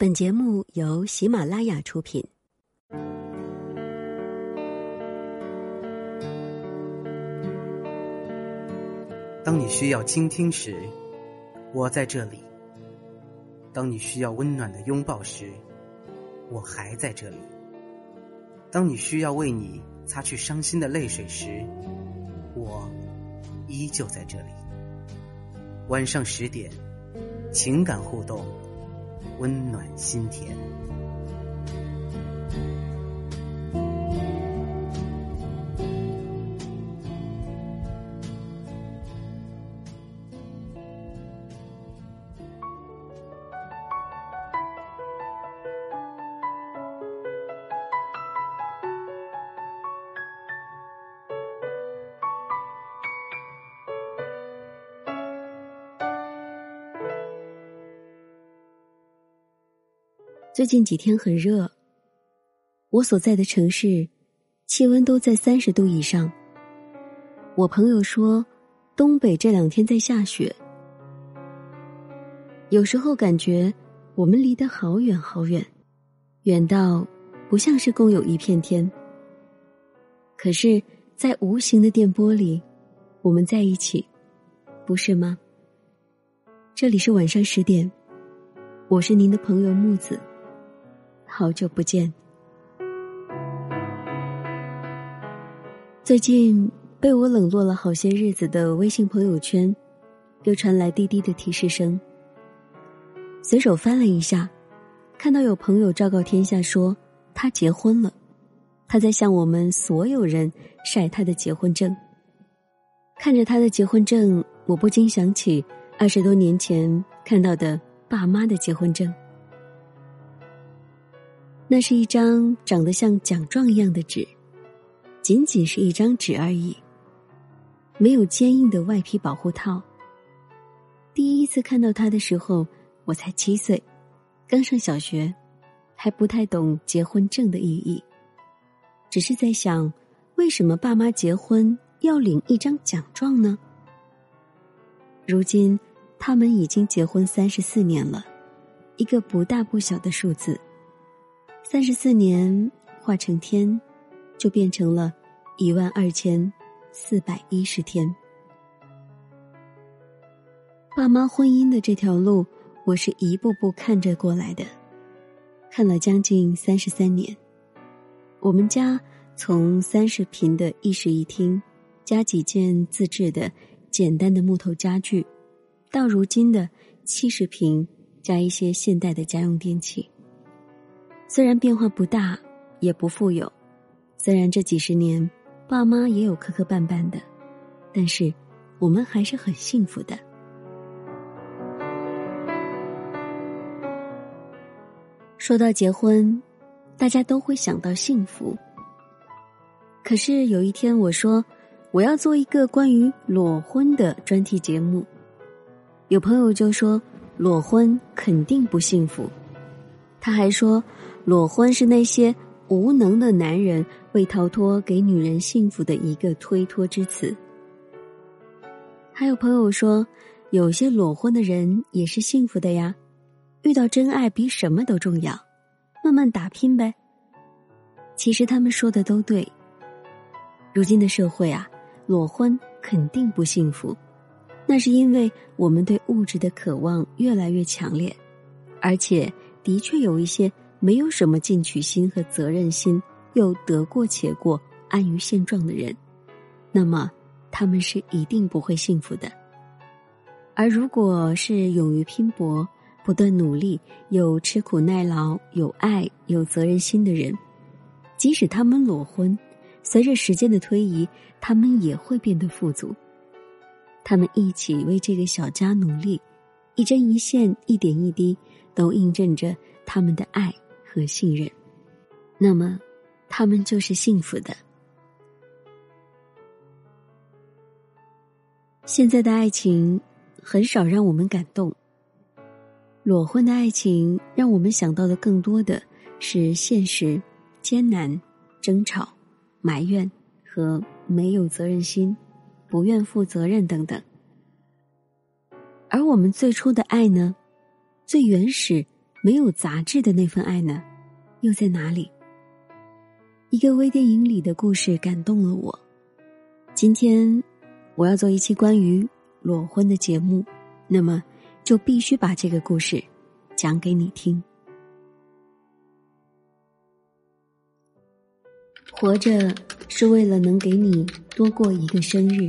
本节目由喜马拉雅出品。当你需要倾听时，我在这里；当你需要温暖的拥抱时，我还在这里；当你需要为你擦去伤心的泪水时，我依旧在这里。晚上10点，情感互动，温暖心田。最近几天很热，我所在的城市气温都在30度以上。我朋友说东北这2天在下雪，有时候感觉我们离得好远好远，远到不像是共有一片天。可是在无形的电波里，我们在一起，不是吗？这里是晚上10点，我是您的朋友木子，好久不见。最近被我冷落了好些日子的微信朋友圈又传来滴滴的提示声，随手翻了一下，看到有朋友昭告天下说他结婚了，他在向我们所有人晒他的结婚证。看着他的结婚证，我不禁想起20多年前看到的爸妈的结婚证。那是一张长得像奖状一样的纸，仅仅是一张纸而已，没有坚硬的外皮保护套。第一次看到它的时候，我才7岁，刚上小学，还不太懂结婚证的意义，只是在想，为什么爸妈结婚要领一张奖状呢？如今他们已经结婚34年了，一个不大不小的数字。34年化成天，就变成了12410天。爸妈婚姻的这条路，我是一步步看着过来的，看了将近33年。我们家从30平的一室一厅，加几件自制的简单的木头家具，到如今的70平，加一些现代的家用电器。虽然变化不大，也不富有，虽然这几10年爸妈也有磕磕绊绊的，但是我们还是很幸福的。说到结婚，大家都会想到幸福。可是有一天我说，我要做一个关于裸婚的专题节目，有朋友就说裸婚肯定不幸福，他还说裸婚是那些无能的男人为逃脱给女人幸福的一个推脱之词。还有朋友说，有些裸婚的人也是幸福的呀，遇到真爱比什么都重要，慢慢打拼呗。其实他们说的都对，如今的社会啊，裸婚肯定不幸福，那是因为我们对物质的渴望越来越强烈，而且的确有一些没有什么进取心和责任心，又得过且过，安于现状的人，那么他们是一定不会幸福的。而如果是勇于拼搏，不断努力，有吃苦耐劳，有爱，有责任心的人，即使他们裸婚，随着时间的推移，他们也会变得富足。他们一起为这个小家努力，一针一线，一点一滴，都印证着他们的爱和信任，那么他们就是幸福的。现在的爱情很少让我们感动，裸婚的爱情让我们想到的更多的是现实、艰难、争吵、埋怨和没有责任心、不愿负责任等等。而我们最初的爱呢，最原始没有杂质的那份爱呢，又在哪里？一个微电影里的故事感动了我。今天我要做一期关于裸婚的节目，那么就必须把这个故事讲给你听。活着是为了能给你多过一个生日。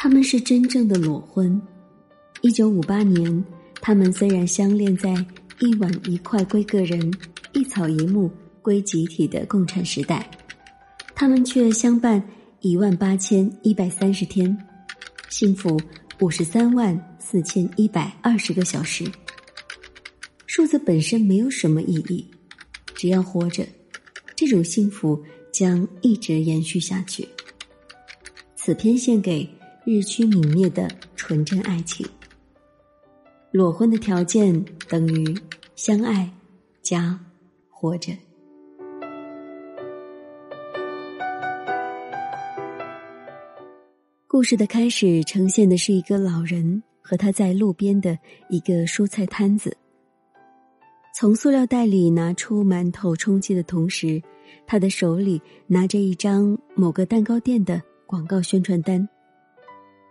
他们是真正的裸婚。1958年，他们虽然相恋在一碗一块归个人，一草一木归集体的共产时代，他们却相伴18130天，幸福534120个小时。数字本身没有什么意义，只要活着，这种幸福将一直延续下去。此篇献给日趋泯灭的纯真爱情。裸婚的条件等于相爱加活着。故事的开始呈现的是一个老人和他在路边的一个蔬菜摊子，从塑料袋里拿出馒头充饥的同时，他的手里拿着一张某个蛋糕店的广告宣传单，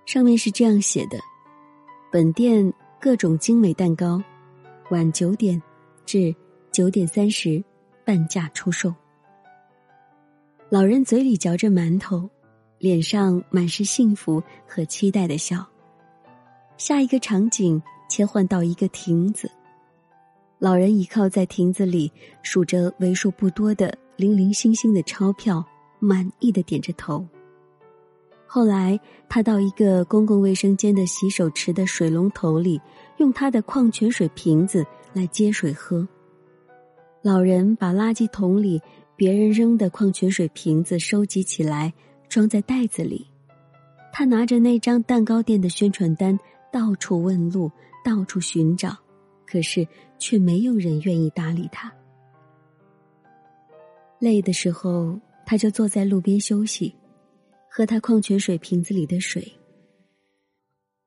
上面是这样写的：本店各种精美蛋糕，晚9点至9:30半价出售。老人嘴里嚼着馒头，脸上满是幸福和期待的笑。下一个场景切换到一个亭子，老人倚靠在亭子里，数着为数不多的零零星星的钞票，满意的点着头。后来他到一个公共卫生间的洗手池的水龙头里，用他的矿泉水瓶子来接水喝。老人把垃圾桶里别人扔的矿泉水瓶子收集起来，装在袋子里。他拿着那张蛋糕店的宣传单，到处问路，到处寻找，可是却没有人愿意搭理他。累的时候，他就坐在路边休息，喝他矿泉水瓶子里的水。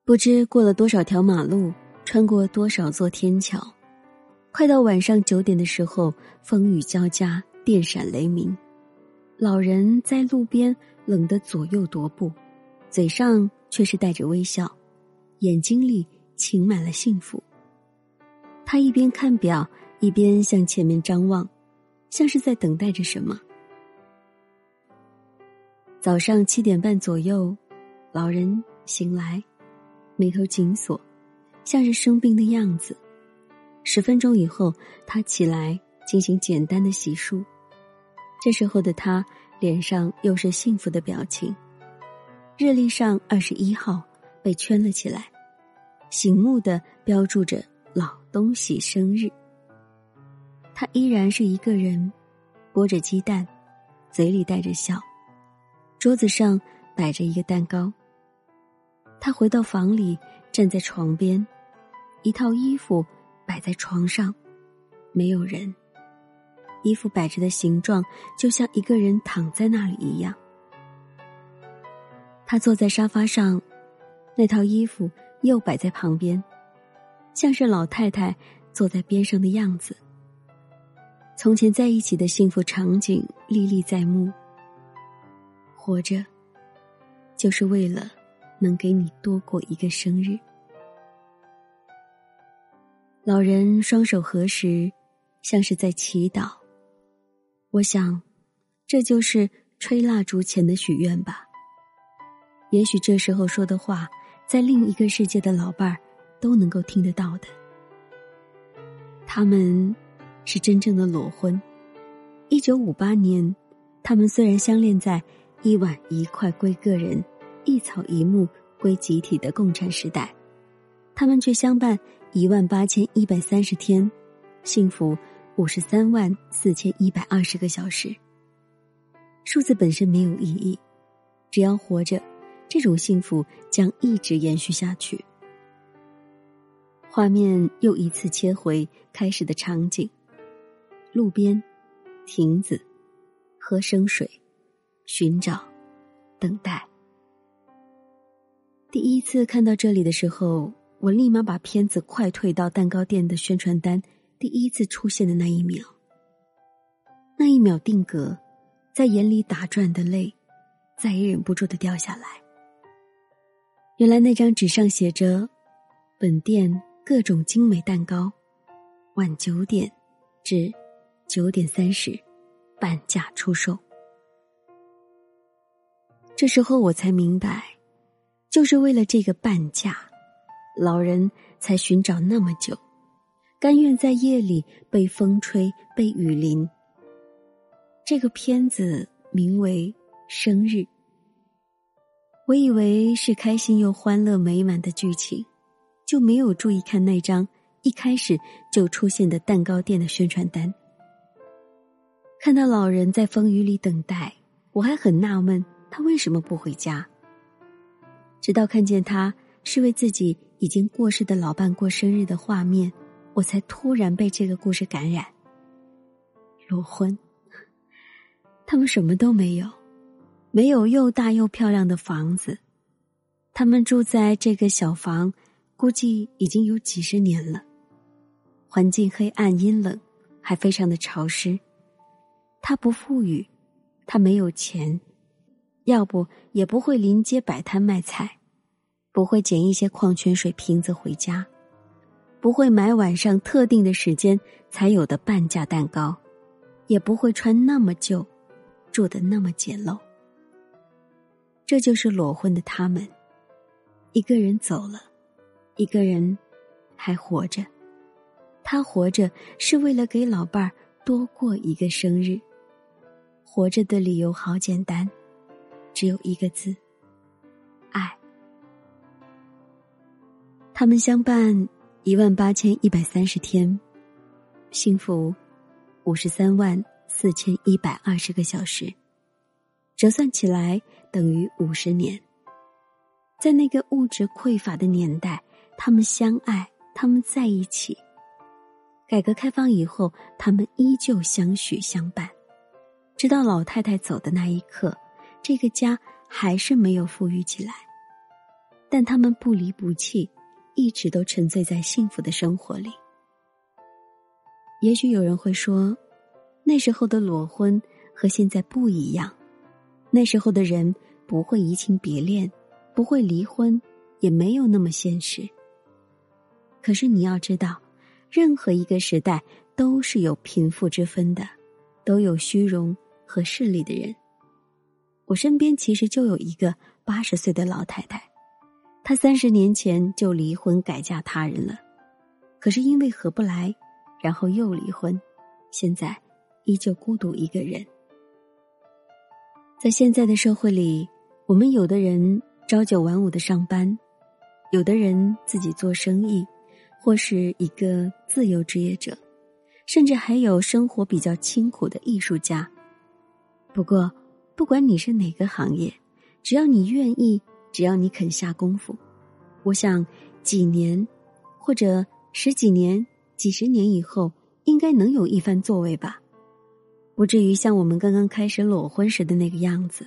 不知过了多少条马路，穿过多少座天桥，快到晚上9点的时候，风雨交加，电闪雷鸣。老人在路边冷得左右踱步，嘴上却是带着微笑，眼睛里噙满了幸福。他一边看表，一边向前面张望，像是在等待着什么。早上7点半左右，老人醒来，眉头紧锁，像是生病的样子。10分钟以后，他起来进行简单的洗漱。这时候的他脸上又是幸福的表情。日历上21号被圈了起来，醒目的标注着老东西生日。他依然是一个人，剥着鸡蛋，嘴里带着笑。桌子上摆着一个蛋糕。他回到房里，站在床边，一套衣服摆在床上，没有人。衣服摆着的形状就像一个人躺在那里一样。他坐在沙发上，那套衣服又摆在旁边，像是老太太坐在边上的样子。从前在一起的幸福场景历历在目。活着就是为了能给你多过一个生日。老人双手合十，像是在祈祷。我想这就是吹蜡烛前的许愿吧。也许这时候说的话，在另一个世界的老伴儿都能够听得到的。他们是真正的裸婚。1958年，他们虽然相恋在一碗一块归个人，一草一木归集体的共产时代，他们却相伴18130天，幸福534120个小时。数字本身没有意义，只要活着，这种幸福将一直延续下去。画面又一次切回开始的场景：路边、亭子、喝生水、寻找、等待。第一次看到这里的时候，我立马把片子快退到蛋糕店的宣传单第一次出现的那一秒。那一秒定格，在眼里打转的泪再也忍不住地掉下来。原来那张纸上写着本店各种精美蛋糕，晚9点至9:30半价出售。这时候我才明白，就是为了这个半价，老人才寻找那么久，甘愿在夜里被风吹被雨淋。这个片子名为生日，我以为是开心又欢乐美满的剧情，就没有注意看那张一开始就出现的蛋糕店的宣传单。看到老人在风雨里等待，我还很纳闷他为什么不回家，直到看见他是为自己已经过世的老伴过生日的画面，我才突然被这个故事感染。裸婚，他们什么都没有，没有又大又漂亮的房子，他们住在这个小房估计已经有几十年了，环境黑暗阴冷，还非常的潮湿。他不富裕，他没有钱，要不也不会临街摆摊卖菜，不会捡一些矿泉水瓶子回家，不会买晚上特定的时间才有的半价蛋糕，也不会穿那么旧，住得那么简陋。这就是裸婚的他们，一个人走了，一个人还活着。他活着是为了给老伴儿多过一个生日。活着的理由好简单，只有一个字，爱。他们相伴18130天，幸福534120个小时，折算起来等于50年。在那个物质匮乏的年代，他们相爱，他们在一起。改革开放以后，他们依旧相许相伴，直到老太太走的那一刻，这个家还是没有富裕起来，但他们不离不弃，一直都沉醉在幸福的生活里。也许有人会说，那时候的裸婚和现在不一样，那时候的人不会移情别恋，不会离婚，也没有那么现实。可是你要知道，任何一个时代都是有贫富之分的，都有虚荣和势力的人。我身边其实就有一个80岁的老太太，她30年前就离婚改嫁他人了，可是因为合不来，然后又离婚，现在依旧孤独一个人。在现在的社会里，我们有的人朝9晚5的上班，有的人自己做生意，或是一个自由职业者，甚至还有生活比较清苦的艺术家。不过不管你是哪个行业，只要你愿意，只要你肯下功夫，我想几年或者十几年几十年以后，应该能有一番作为吧，不至于像我们刚刚开始裸婚时的那个样子。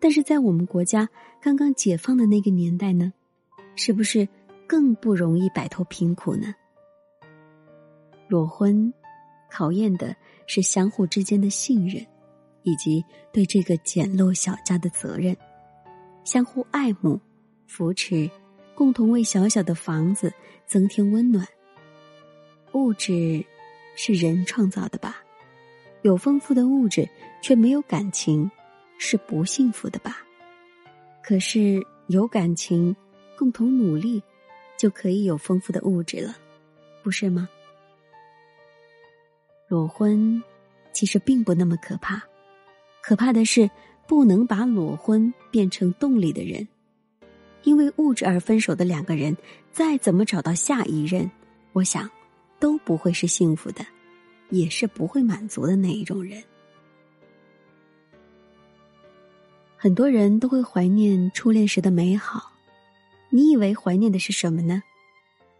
但是在我们国家刚刚解放的那个年代呢，是不是更不容易摆脱贫苦呢？裸婚考验的是相互之间的信任，以及对这个简陋小家的责任，相互爱慕、扶持，共同为小小的房子增添温暖。物质是人创造的吧？有丰富的物质却没有感情，是不幸福的吧？可是有感情，共同努力，就可以有丰富的物质了，不是吗？裸婚其实并不那么可怕，可怕的是不能把裸婚变成动力的人，因为物质而分手的两个人，再怎么找到下一任，我想都不会是幸福的，也是不会满足的那一种人。很多人都会怀念初恋时的美好，你以为怀念的是什么呢？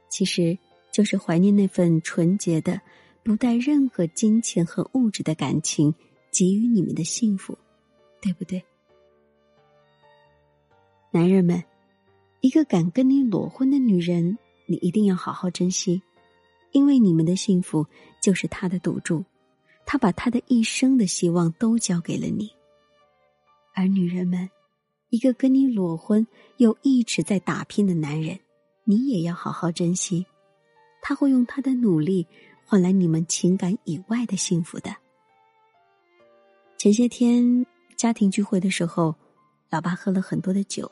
其实就是怀念那份纯洁的、不带任何金钱和物质的感情给予你们的幸福，对不对？男人们，一个敢跟你裸婚的女人，你一定要好好珍惜，因为你们的幸福就是她的赌注，她把她的一生的希望都交给了你。而女人们，一个跟你裸婚又一直在打拼的男人，你也要好好珍惜，他会用他的努力换来你们情感以外的幸福的。前些天家庭聚会的时候，老爸喝了很多的酒，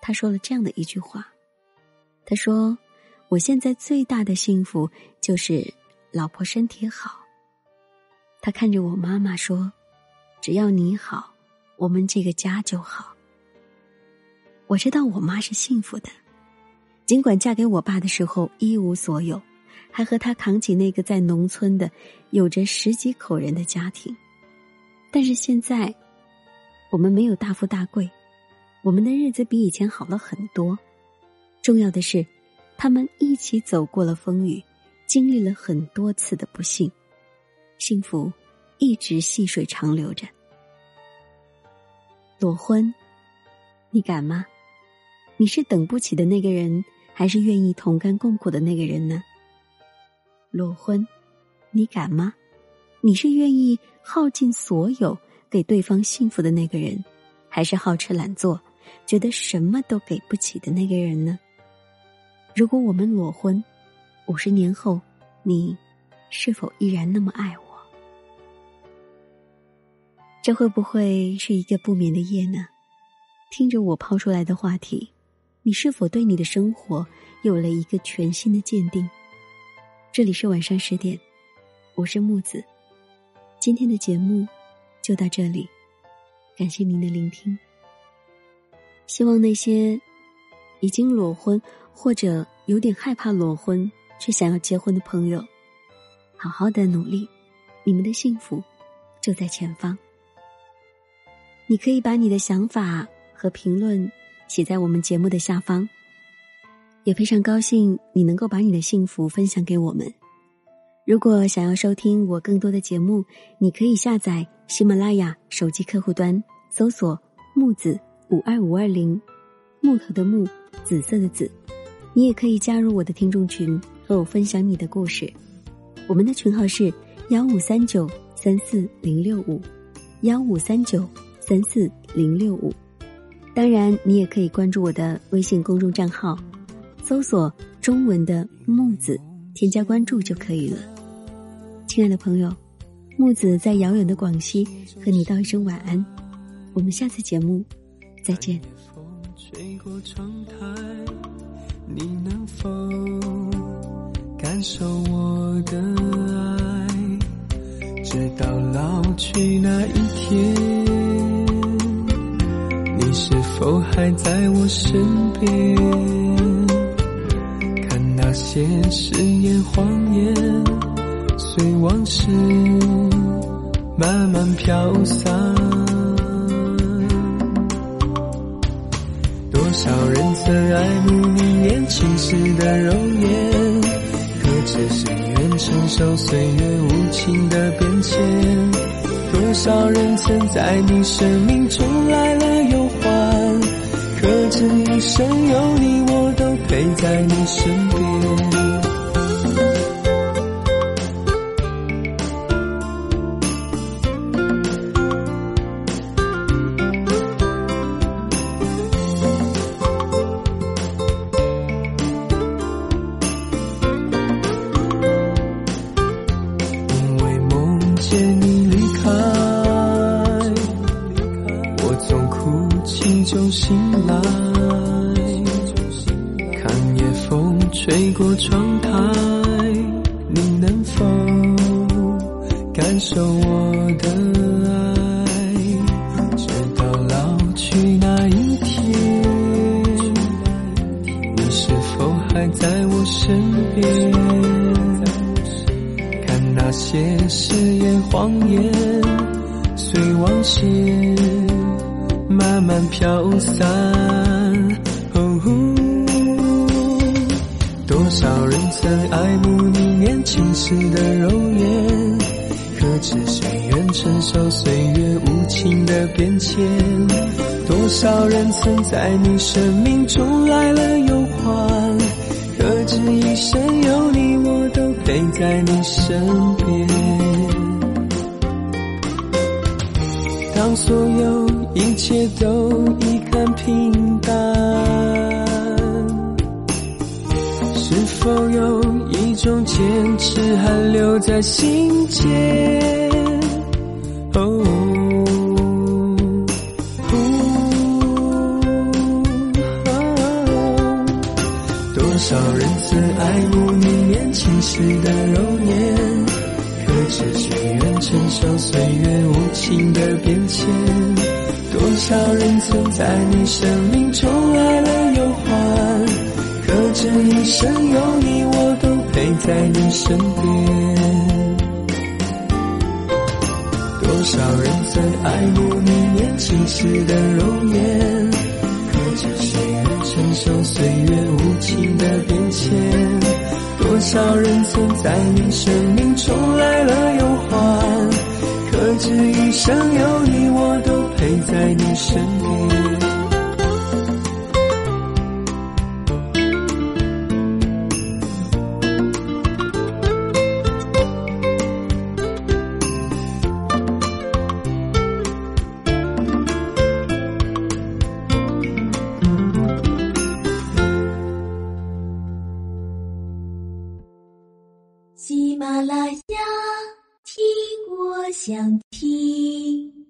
他说了这样的一句话，他说，我现在最大的幸福就是老婆身体好。他看着我妈妈说，只要你好，我们这个家就好。我知道我妈是幸福的，尽管嫁给我爸的时候一无所有，还和他扛起那个在农村的有着10几口人的家庭，但是现在我们没有大富大贵，我们的日子比以前好了很多。重要的是，他们一起走过了风雨，经历了很多次的不幸，幸福一直细水长流着。裸婚，你敢吗？你是等不起的那个人，还是愿意同甘共苦的那个人呢？裸婚，你敢吗？你是愿意耗尽所有给对方幸福的那个人，还是好吃懒做，觉得什么都给不起的那个人呢？如果我们裸婚，50年后，你是否依然那么爱我？这会不会是一个不眠的夜呢？听着我抛出来的话题，你是否对你的生活有了一个全新的鉴定？这里是晚上10点，我是木子，今天的节目就到这里，感谢您的聆听。希望那些已经裸婚或者有点害怕裸婚却想要结婚的朋友，好好的努力，你们的幸福就在前方。你可以把你的想法和评论写在我们节目的下方，也非常高兴你能够把你的幸福分享给我们。如果想要收听我更多的节目，你可以下载喜马拉雅手机客户端，搜索木子52520，木头的木，紫色的紫。你也可以加入我的听众群，和我分享你的故事。我们的群号是153934065，153934065。当然，你也可以关注我的微信公众账号，搜索中文的木子，添加关注就可以了。亲爱的朋友，木子在遥远的广西和你道一声晚安，我们下次节目再见。风吹过窗台，你能否感受我的爱？直到老去那一天，你是否还在我身边？看那些誓言谎言，随往事慢慢飘散。多少人曾爱慕你年轻时的容颜，可知谁愿承受岁月无情的变迁？多少人曾在你生命中来了又还，可知一生有你，我都陪在你身边。吹过窗台，你能否感受我的爱？直到老去那一天，你是否还在我身边？看那些誓言谎言，随往事慢慢飘散。多少人曾爱慕你年轻时的容颜，可可知谁愿承受岁月无情的变迁？多少人曾在你生命中来了又还，可知一生有你我都陪在你身边。当所有一切都已看平淡，是否有一种坚持还留在心间？哦，多少人曾爱慕你年轻时的容颜，可知谁愿承受岁月无情的变迁？多少人曾在你生命中来了又还，可知一生有你我都陪在你身边。多少人曾爱慕你年轻时的容颜，可知谁愿承受岁月无情的变迁？多少人曾在你生命中来了又还，可知一生有你我都陪在你身边。喜马拉雅，听我想听。